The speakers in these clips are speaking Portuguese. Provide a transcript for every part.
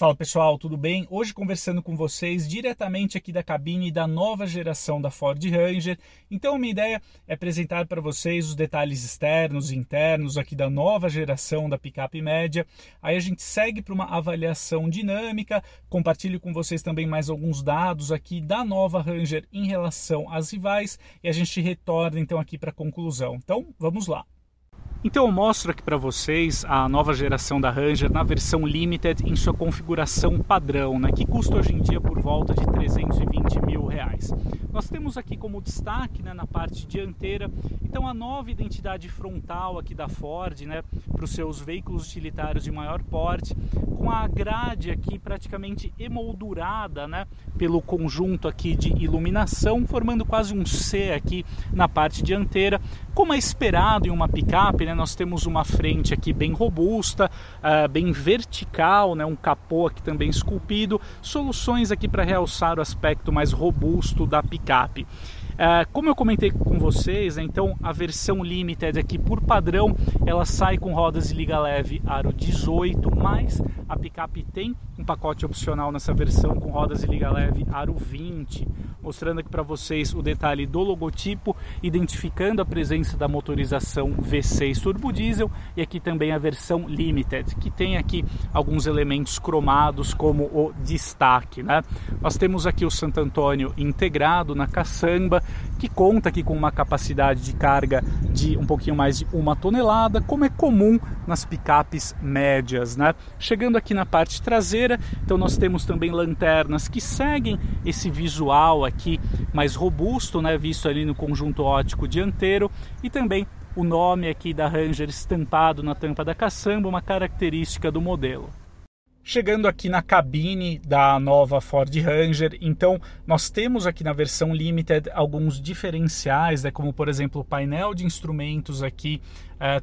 Fala pessoal, tudo bem? Hoje conversando com vocês diretamente aqui da cabine da nova geração da Ford Ranger. Então minha ideia é apresentar para vocês os detalhes externos e internos aqui da nova geração da picape média. Aí a gente segue para uma avaliação dinâmica, compartilho com vocês também mais alguns dados aqui da nova Ranger em relação às rivais e a gente retorna então aqui para a conclusão. Então vamos lá. Então eu mostro aqui para vocês a nova geração da Ranger na versão Limited em sua configuração padrão, né, que custa hoje em dia por volta de R$320 mil. Nós temos aqui como destaque, né, na parte dianteira, então a nova identidade frontal aqui da Ford, né, para os seus veículos utilitários de maior porte, com a grade aqui praticamente emoldurada, né, pelo conjunto aqui de iluminação, formando quase um C aqui na parte dianteira, como é esperado em uma picape, né. Nós temos uma frente aqui bem robusta, bem vertical, né? Um capô aqui também esculpido, soluções aqui para realçar o aspecto mais robusto da picape. Como eu comentei com vocês, né, então a versão Limited aqui por padrão, ela sai com rodas de liga leve aro 18, mas a picape tem um pacote opcional nessa versão com rodas de liga leve aro 20, mostrando aqui para vocês o detalhe do logotipo, identificando a presença da motorização V6 turbo diesel, e aqui também a versão Limited, que tem aqui alguns elementos cromados como o destaque, né? Nós temos aqui o Santo Antônio integrado na caçamba, que conta aqui com uma capacidade de carga de um pouquinho mais de 1 tonelada, como é comum nas picapes médias, né? Chegando aqui na parte traseira, então nós temos também lanternas que seguem esse visual aqui mais robusto, né, visto ali no conjunto óptico dianteiro, e também o nome aqui da Ranger estampado na tampa da caçamba, uma característica do modelo. Chegando aqui na cabine da nova Ford Ranger, então nós temos aqui na versão Limited alguns diferenciais, né, como por exemplo o painel de instrumentos aqui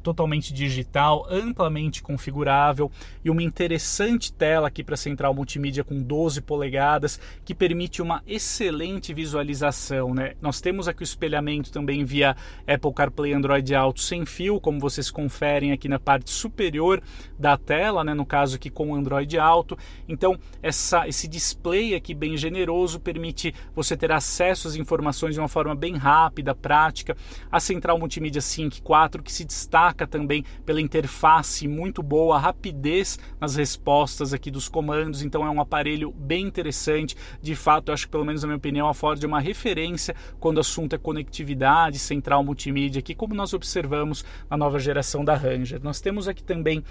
totalmente digital, amplamente configurável, e uma interessante tela aqui para central multimídia com 12 polegadas que permite uma excelente visualização, né? Nós temos aqui o espelhamento também via Apple CarPlay, Android Auto sem fio, como vocês conferem aqui na parte superior da tela, né, no caso aqui com o Android de alto. Então esse display aqui bem generoso permite você ter acesso às informações de uma forma bem rápida, prática. A central multimídia Sync 4, que se destaca também pela interface muito boa, a rapidez nas respostas aqui dos comandos, então é um aparelho bem interessante. De fato, eu acho que, pelo menos na minha opinião, a Ford é uma referência quando o assunto é conectividade, central multimídia aqui, como nós observamos na nova geração da Ranger. Nós temos aqui também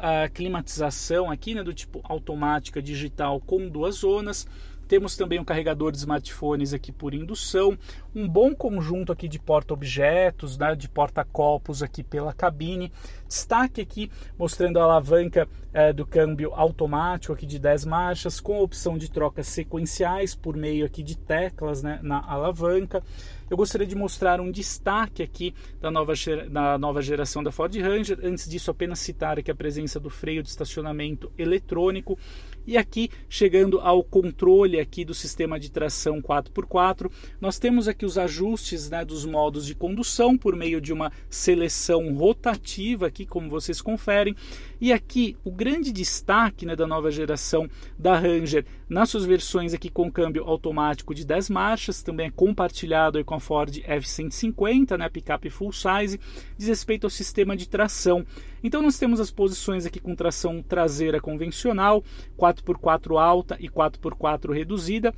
a climatização aqui, né, do tipo automática digital com 2 zonas. Temos também um carregador de smartphones aqui por indução, um bom conjunto aqui de porta-objetos, né, de porta-copos aqui pela cabine. Destaque aqui mostrando a alavanca do câmbio automático aqui de 10 marchas, com a opção de trocas sequenciais por meio aqui de teclas, né, na alavanca. Eu gostaria de mostrar um destaque aqui da nova geração da Ford Ranger. Antes disso, apenas citar aqui a presença do freio de estacionamento eletrônico. E aqui, chegando ao controle aqui do sistema de tração 4x4, nós temos aqui os ajustes, né, dos modos de condução por meio de uma seleção rotativa aqui, como vocês conferem. E aqui o grande destaque, né, da nova geração da Ranger nas suas versões aqui com câmbio automático de 10 marchas, também é compartilhado aí com a Ford F-150, né, picape full size, diz respeito ao sistema de tração. Então nós temos as posições aqui com tração traseira convencional, 4x4 alta e 4x4 reduzida.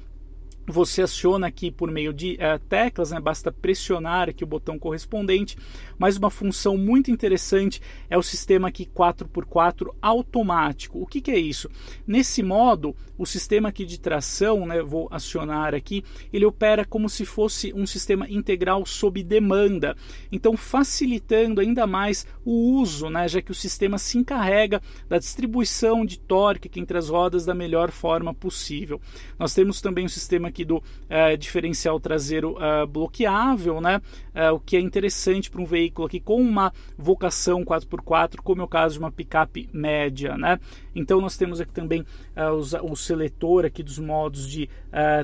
Você aciona aqui por meio de teclas, né? Basta pressionar aqui o botão correspondente. Mas uma função muito interessante é o sistema aqui 4x4 automático. O que é isso? Nesse modo, o sistema aqui de tração, né? Vou acionar aqui, ele opera como se fosse um sistema integral sob demanda. Então facilitando ainda mais o uso, né? Já que o sistema se encarrega da distribuição de torque aqui entre as rodas da melhor forma possível. Nós temos também o sistema aqui do diferencial traseiro bloqueável, né? O que é interessante para um veículo aqui com uma vocação 4x4, como é o caso de uma picape média, né? Então nós temos aqui também o seletor aqui dos modos de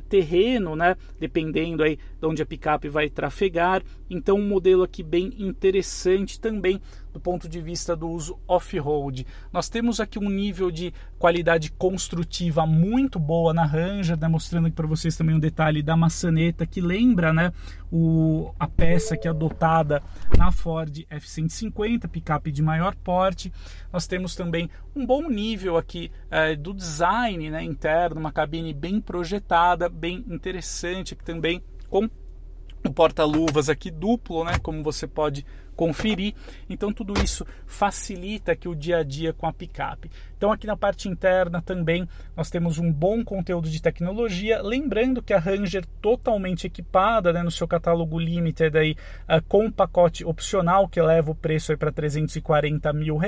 terreno, né? Dependendo aí de onde a picape vai trafegar. Então um modelo aqui bem interessante também do ponto de vista do uso off-road. Nós temos aqui um nível de qualidade construtiva muito boa na Ranger, né? Mostrando aqui para vocês também um detalhe da maçaneta que lembra, né, a peça que é adotada na Ford F-150, picape de maior porte. Nós temos também um bom nível aqui do design, né, interno, uma cabine bem projetada, bem interessante, aqui também com o porta-luvas aqui duplo, né, como você pode conferir. Então tudo isso facilita aqui o dia a dia com a picape. Então aqui na parte interna também nós temos um bom conteúdo de tecnologia, lembrando que a Ranger totalmente equipada, né, no seu catálogo limited aí, com um pacote opcional que leva o preço para R$340 mil,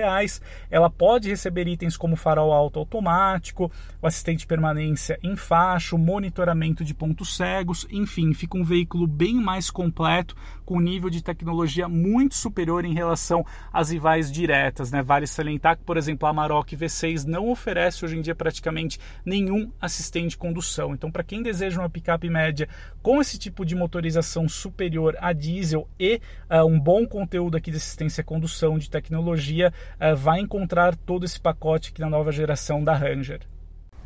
ela pode receber itens como farol alto automático, o assistente de permanência em faixa, o monitoramento de pontos cegos, enfim, fica um veículo bem mais completo, com um nível de tecnologia muito superior em relação às rivais diretas, né? Vale salientar que, por exemplo, a Amarok V6 não oferece hoje em dia praticamente nenhum assistente de condução. Então, para quem deseja uma picape média com esse tipo de motorização superior a diesel e um bom conteúdo aqui de assistência à condução, de tecnologia, vai encontrar todo esse pacote aqui na nova geração da Ranger.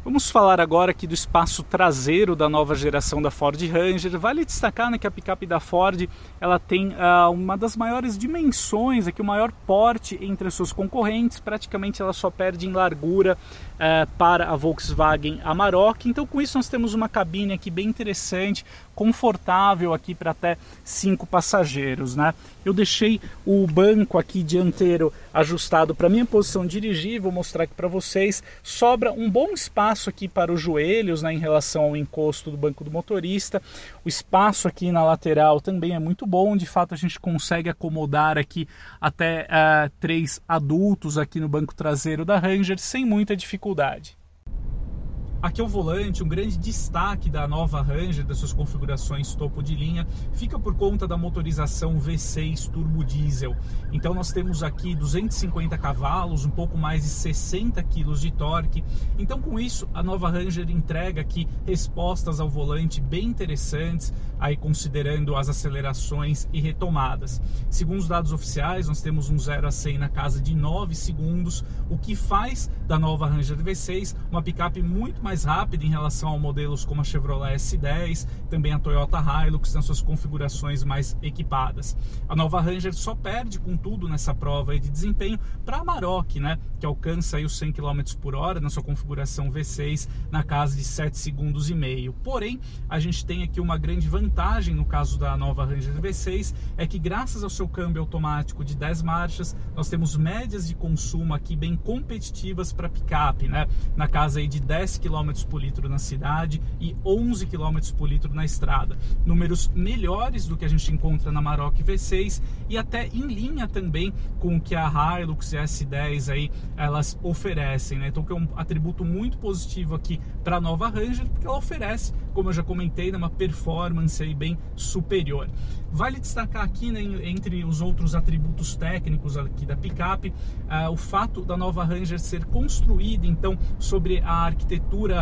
Vamos falar agora aqui do espaço traseiro da nova geração da Ford Ranger. Vale destacar, né, que a picape da Ford ela tem uma das maiores dimensões, aqui, o maior porte entre as suas concorrentes. Praticamente ela só perde em largura para a Volkswagen Amarok. Então com isso nós temos uma cabine aqui bem interessante, confortável aqui para até 5 passageiros, né? Eu deixei o banco aqui dianteiro ajustado para minha posição de dirigir, vou mostrar aqui para vocês. Sobra um bom espaço aqui para os joelhos, né, em relação ao encosto do banco do motorista. O espaço aqui na lateral também é muito bom, de fato a gente consegue acomodar aqui até 3 adultos aqui no banco traseiro da Ranger sem muita dificuldade. Aqui ao volante, um grande destaque da nova Ranger, das suas configurações topo de linha, fica por conta da motorização V6 turbo diesel. Então nós temos aqui 250 cavalos, um pouco mais de 60 kg de torque. Então com isso a nova Ranger entrega aqui respostas ao volante bem interessantes, aí considerando as acelerações e retomadas. Segundo os dados oficiais, nós temos um 0 a 100 na casa de 9 segundos, o que faz da nova Ranger V6 uma picape muito mais rápida em relação a modelos como a Chevrolet S10, também a Toyota Hilux, nas suas configurações mais equipadas. A nova Ranger só perde, contudo, nessa prova de desempenho para a Amarok, né, que alcança aí os 100 km por hora na sua configuração V6 na casa de 7 segundos e meio. Porém, a gente tem aqui uma grande vantagem no caso da nova Ranger V6, é que graças ao seu câmbio automático de 10 marchas, nós temos médias de consumo aqui bem competitivas para picape, né, na casa aí de 10 km por litro na cidade e 11 km por litro na estrada. Números melhores do que a gente encontra na Amarok V6 e até em linha também com o que a Hilux e a S10 aí, elas oferecem, né? Então que é um atributo muito positivo aqui para a nova Ranger, porque ela oferece, como eu já comentei, uma performance aí bem superior. Vale destacar aqui, né, entre os outros atributos técnicos aqui da picape, o fato da nova Ranger ser construída então sobre a arquitetura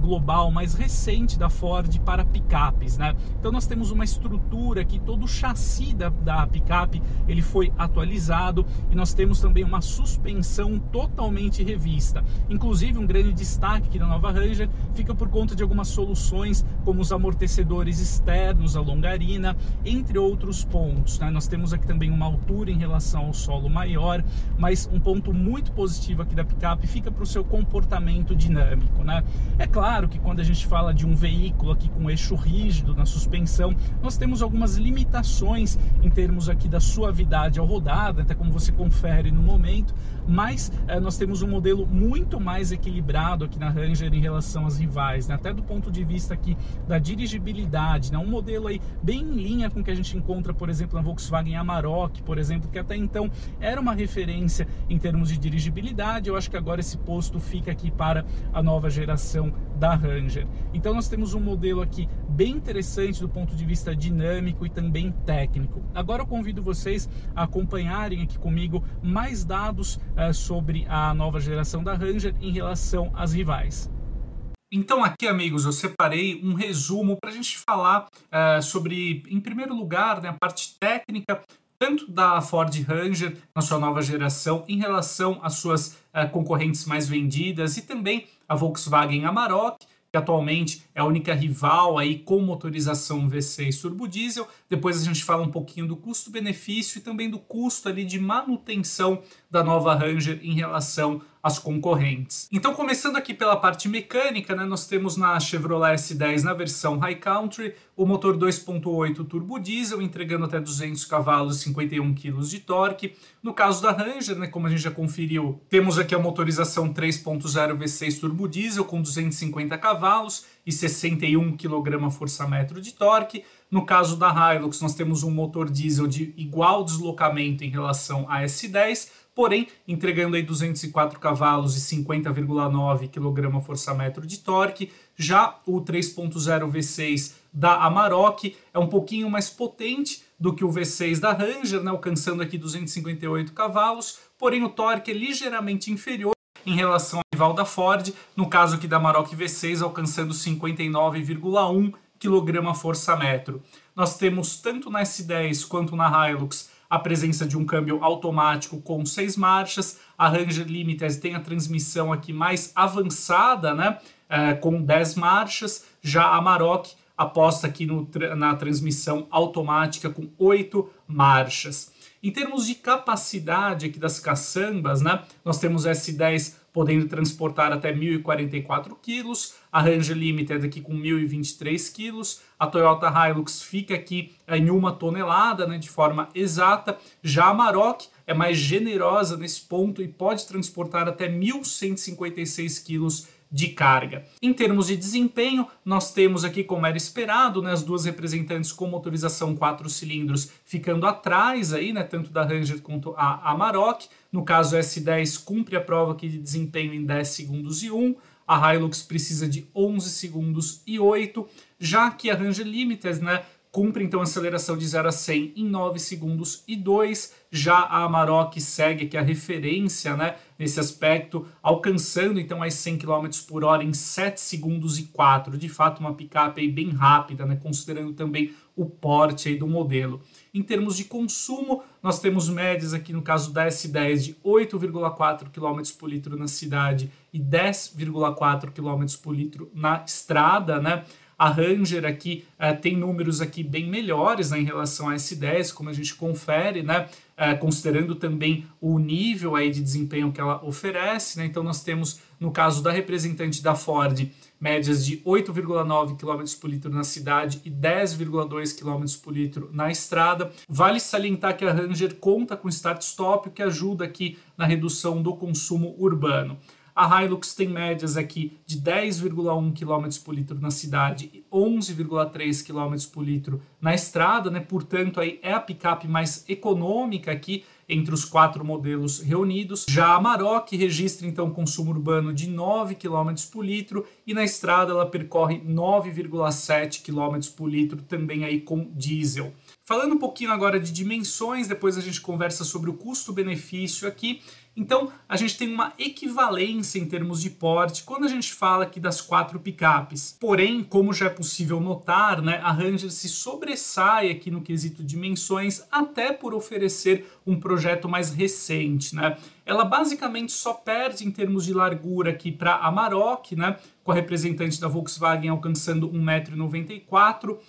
global mais recente da Ford para picapes, né? Então nós temos uma estrutura que todo o chassi da picape ele foi atualizado e nós temos também uma suspensão totalmente revista. Inclusive um grande destaque aqui da nova Ranger fica por conta de algumas soluções como os amortecedores externos, a longarina, entre outros pontos, né? Nós temos aqui também uma altura em relação ao solo maior, mas um ponto muito positivo aqui da picape fica para o seu comportamento dinâmico, né? É claro que quando a gente fala de um veículo aqui com eixo rígido na suspensão, nós temos algumas limitações em termos aqui da suavidade ao rodar, até como você confere no momento, mas nós temos um modelo muito mais equilibrado aqui na Ranger em relação às rivais, né? Até do ponto de vista aqui da dirigibilidade, né? Um modelo aí bem em linha com o que a gente encontra, por exemplo, na Volkswagen Amarok, por exemplo, que até então era uma referência em termos de dirigibilidade. Eu acho que agora esse posto fica aqui para a nova geração da Ranger. Então nós temos um modelo aqui bem interessante do ponto de vista dinâmico e também técnico. Agora eu convido vocês a acompanharem aqui comigo mais dados sobre a nova geração da Ranger em relação às rivais. Então aqui, amigos, eu separei um resumo para a gente falar sobre, em primeiro lugar, né, a parte técnica, tanto da Ford Ranger na sua nova geração em relação às suas concorrentes mais vendidas e também a Volkswagen Amarok, que atualmente é a única rival aí com motorização V6 turbodiesel. Depois a gente fala um pouquinho do custo-benefício e também do custo ali de manutenção da nova Ranger em relação às concorrentes. Então, começando aqui pela parte mecânica, né, nós temos na Chevrolet S10, na versão High Country, o motor 2.8 turbodiesel, entregando até 200 cavalos e 51 kg de torque. No caso da Ranger, né, como a gente já conferiu, temos aqui a motorização 3.0 V6 turbodiesel com 250 cavalos e 61 kgfm de torque. No caso da Hilux, nós temos um motor diesel de igual deslocamento em relação à S10, porém entregando aí 204 cavalos e 50,9 kgfm de torque. Já o 3.0 V6 da Amarok é um pouquinho mais potente do que o V6 da Ranger, né, alcançando aqui 258 cavalos, porém o torque é ligeiramente inferior em relação ao rival da Ford, no caso aqui da Amarok V6 alcançando 59,1 kgfm. Nós temos tanto na S10 quanto na Hilux a presença de um câmbio automático com 6 marchas. A Ranger Limited tem a transmissão aqui mais avançada, né, com 10 marchas. Já a Amarok aposta aqui na transmissão automática com 8 marchas. Em termos de capacidade aqui das caçambas, né, nós temos S10 podendo transportar até 1.044 kg, a Ranger Limited aqui com 1.023 kg, a Toyota Hilux fica aqui em 1 tonelada, né, de forma exata. Já a Amarok é mais generosa nesse ponto e pode transportar até 1.156 kg de carga. Em termos de desempenho, nós temos aqui, como era esperado, né, as duas representantes com motorização 4 cilindros ficando atrás aí, né, tanto da Ranger quanto a Amarok. No caso, a S10 cumpre a prova aqui de desempenho em 10 segundos e 1, a Hilux precisa de 11 segundos e 8, já que a Ranger Limited, né, cumpre então a aceleração de 0 a 100 em 9 segundos e 2, já a Amarok segue aqui a referência, né, nesse aspecto, alcançando então as 100 km por hora em 7 segundos e 4, de fato uma picape aí bem rápida, né, considerando também o porte aí do modelo. Em termos de consumo, nós temos médias aqui no caso da S10 de 8,4 km por litro na cidade e 10,4 km por litro na estrada, né. A Ranger aqui tem números aqui bem melhores, né, em relação à S10, como a gente confere, né, considerando também o nível aí de desempenho que ela oferece, né. Então nós temos, no caso da representante da Ford, médias de 8,9 km por litro na cidade e 10,2 km por litro na estrada. Vale salientar que a Ranger conta com start-stop, o que ajuda aqui na redução do consumo urbano. A Hilux tem médias aqui de 10,1 km por litro na cidade e 11,3 km por litro na estrada, né? Portanto, aí é a picape mais econômica aqui entre os 4 modelos reunidos. Já a Amarok registra então consumo urbano de 9 km por litro e na estrada ela percorre 9,7 km por litro, também aí com diesel. Falando um pouquinho agora de dimensões, depois a gente conversa sobre o custo-benefício aqui. Então, a gente tem uma equivalência em termos de porte quando a gente fala aqui das 4 picapes. Porém, como já é possível notar, né, a Ranger se sobressai aqui no quesito dimensões, até por oferecer um projeto mais recente, né? Ela basicamente só perde em termos de largura aqui para a Amarok, né, com a representante da Volkswagen alcançando 1,94 m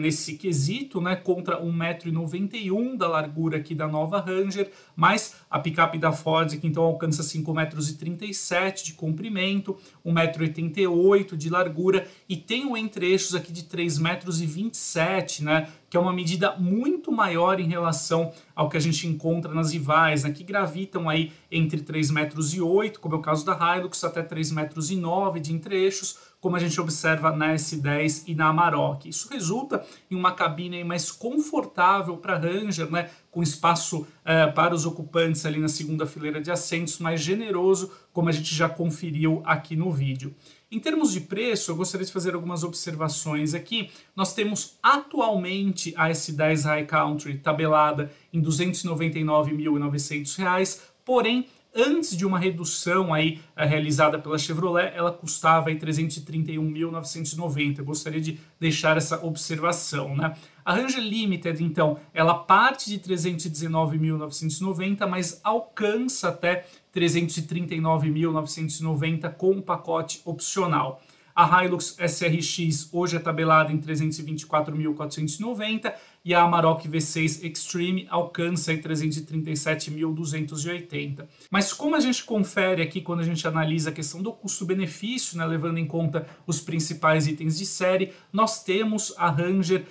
nesse quesito, né, contra 1,91 m da largura aqui da nova Ranger, mas a picape da Ford que então alcança 5,37 m de comprimento, 1,88 m de largura e tem um entre-eixos aqui de 3,27 m, né, que é uma medida muito maior em relação ao que a gente encontra nas rivais, né, que gravitam aí entre 3,08 m, como é o caso da Hilux, até 3,09 m de entre-eixos, como a gente observa na S10 e na Amarok. Isso resulta em uma cabine mais confortável para a Ranger, né, com espaço para os ocupantes ali na segunda fileira de assentos, mais generoso, como a gente já conferiu aqui no vídeo. Em termos de preço, eu gostaria de fazer algumas observações aqui. Nós temos atualmente a S10 High Country tabelada em R$ 299.900, porém antes de uma redução aí realizada pela Chevrolet, ela custava aí R$ 331.990. Eu gostaria de deixar essa observação, né? A Ranger Limited, então, ela parte de R$ 319.990, mas alcança até R$ 339.990 com um pacote opcional. A Hilux SRX hoje é tabelada em R$ 324.490 e a Amarok V6 Extreme alcança R$ 337.280. Mas como a gente confere aqui quando a gente analisa a questão do custo-benefício, né, levando em conta os principais itens de série, nós temos a Ranger,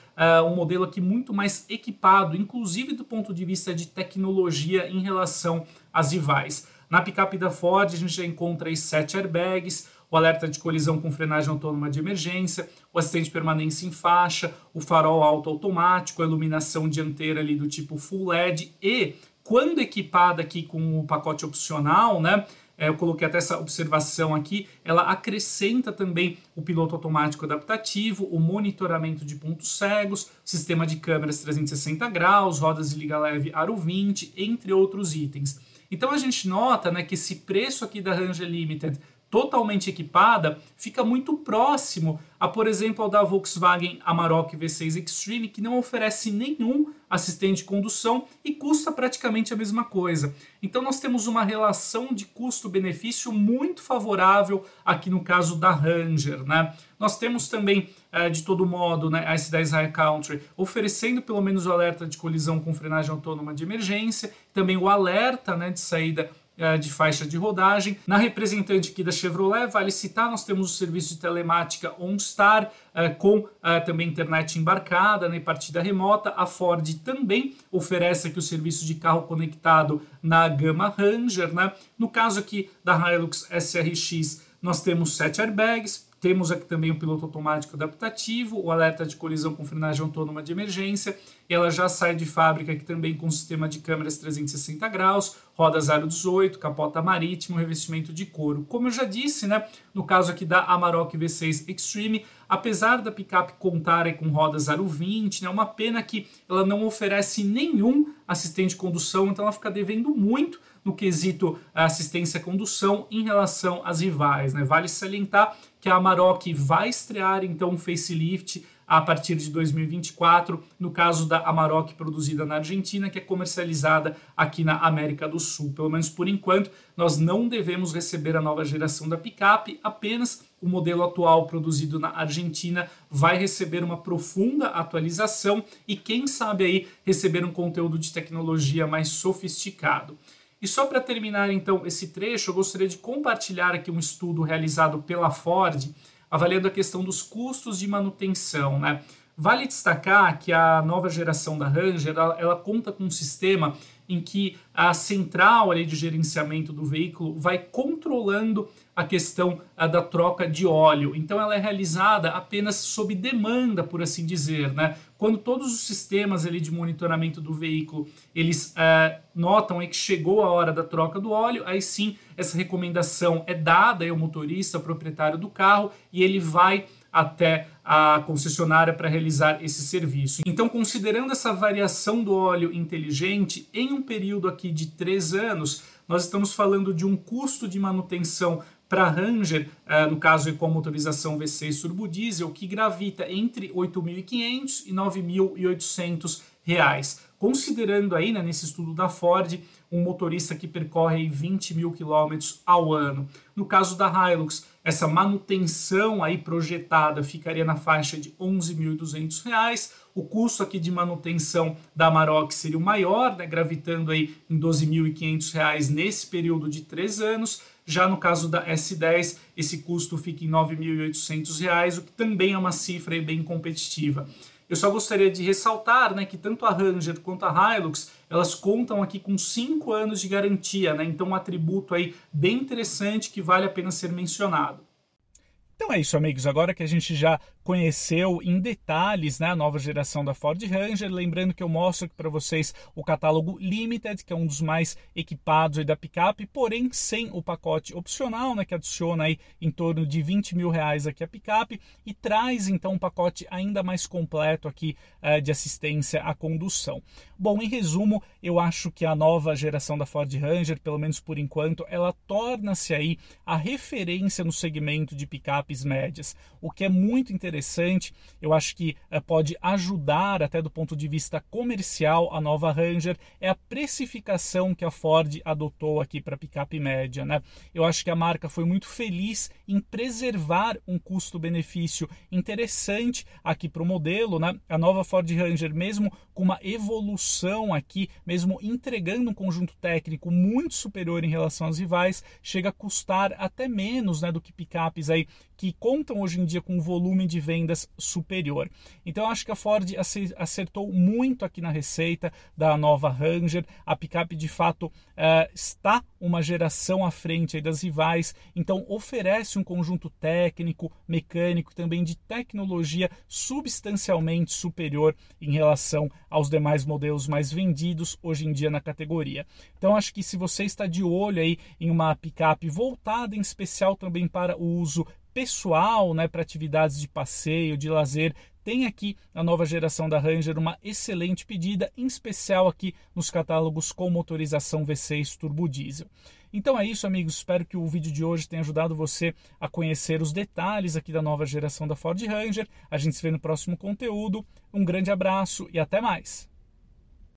um modelo aqui muito mais equipado, inclusive do ponto de vista de tecnologia em relação às rivais. Na picape da Ford a gente já encontra aí 7 airbags, o alerta de colisão com frenagem autônoma de emergência, o assistente permanência em faixa, o farol alto automático, a iluminação dianteira ali do tipo full LED e, quando equipada aqui com o pacote opcional, né, eu coloquei até essa observação aqui, ela acrescenta também o piloto automático adaptativo, o monitoramento de pontos cegos, sistema de câmeras 360 graus, rodas de liga leve aro 20, entre outros itens. Então a gente nota, né, que esse preço aqui da Ranger Limited totalmente equipada fica muito próximo a, por exemplo, ao da Volkswagen Amarok V6 Extreme, que não oferece nenhum assistente de condução e custa praticamente a mesma coisa. Então nós temos uma relação de custo-benefício muito favorável aqui no caso da Ranger, né? Nós temos também, de todo modo, né, a S10 High Country oferecendo pelo menos o alerta de colisão com frenagem autônoma de emergência, também o alerta, né, de saída de faixa de rodagem. Na representante aqui da Chevrolet, vale citar, nós temos o serviço de telemática OnStar, com também internet embarcada, né, partida remota. A Ford também oferece aqui o serviço de carro conectado na gama Ranger, né? No caso aqui da Hilux SRX, nós temos 7 airbags, temos aqui também o piloto automático adaptativo, o alerta de colisão com frenagem autônoma de emergência. Ela já sai de fábrica aqui também com sistema de câmeras 360 graus, rodas aro 18, capota marítima, revestimento de couro. Como eu já disse, né, no caso aqui da Amarok V6 Extreme, apesar da picape contar com rodas aro 20, né, uma pena que ela não oferece nenhum assistente de condução, então ela fica devendo muito no quesito assistência à condução em relação às rivais, né? Vale salientar que a Amarok vai estrear então um facelift a partir de 2024, no caso da Amarok produzida na Argentina, que é comercializada aqui na América do Sul. Pelo menos por enquanto, nós não devemos receber a nova geração da picape, apenas o modelo atual produzido na Argentina vai receber uma profunda atualização e quem sabe aí receber um conteúdo de tecnologia mais sofisticado. E só para terminar então esse trecho, eu gostaria de compartilhar aqui um estudo realizado pela Ford, avaliando a questão dos custos de manutenção, né? Vale destacar que a nova geração da Ranger, ela conta com um sistema em que a central ali de gerenciamento do veículo vai controlando a questão da troca de óleo. Então ela é realizada apenas sob demanda, por assim dizer, né? Quando todos os sistemas ali de monitoramento do veículo, eles notam que chegou a hora da troca do óleo, aí sim essa recomendação é dada ao motorista, ao proprietário do carro, e ele vai até a concessionária para realizar esse serviço. Então, considerando essa variação do óleo inteligente, em um período aqui de 3 anos, nós estamos falando de um custo de manutenção para a Ranger, no caso com a motorização V6 turbo diesel, que gravita entre R$ 8.500 e R$ 9.800. Considerando aí, né, nesse estudo da Ford, um motorista que percorre 20 mil quilômetros ao ano. No caso da Hilux, essa manutenção aí projetada ficaria na faixa de R$ 11.200. O custo aqui de manutenção da Amarok seria o maior, né, gravitando aí em R$ 12.500 nesse período de 3 anos. Já no caso da S10, esse custo fica em R$ 9.800, o que também é uma cifra aí bem competitiva. Eu só gostaria de ressaltar, né, que tanto a Ranger quanto a Hilux, elas contam aqui com 5 anos de garantia, né? Então um atributo aí bem interessante que vale a pena ser mencionado. Então é isso, amigos. Agora que a gente já conheceu em detalhes, né, a nova geração da Ford Ranger. Lembrando que eu mostro aqui para vocês o catálogo Limited, que é um dos mais equipados aí da picape, porém sem o pacote opcional, né, que adiciona aí em torno de R$20 mil aqui a picape e traz então um pacote ainda mais completo aqui de assistência à condução. Bom, em resumo, eu acho que a nova geração da Ford Ranger, pelo menos por enquanto, ela torna-se aí a referência no segmento de picapes médias, o que é muito interessante. Eu acho que pode ajudar até do ponto de vista comercial a nova Ranger, é a precificação que a Ford adotou aqui para picape média, né? Eu acho que a marca foi muito feliz em preservar um custo-benefício interessante aqui para o modelo, né? A nova Ford Ranger, mesmo com uma evolução aqui, mesmo entregando um conjunto técnico muito superior em relação às rivais, chega a custar até menos, né, do que picapes aí que contam hoje em dia com um volume de vendas superior. Então eu acho que a Ford acertou muito aqui na receita da nova Ranger. A picape de fato está uma geração à frente aí das rivais, então oferece um conjunto técnico, mecânico e também de tecnologia substancialmente superior em relação aos demais modelos mais vendidos hoje em dia na categoria. Então acho que se você está de olho aí em uma picape voltada em especial também para o uso pessoal, né, para atividades de passeio, de lazer, tem aqui na nova geração da Ranger uma excelente pedida, em especial aqui nos catálogos com motorização V6 turbo diesel. Então é isso, amigos, espero que o vídeo de hoje tenha ajudado você a conhecer os detalhes aqui da nova geração da Ford Ranger. A gente se vê no próximo conteúdo, um grande abraço e até mais!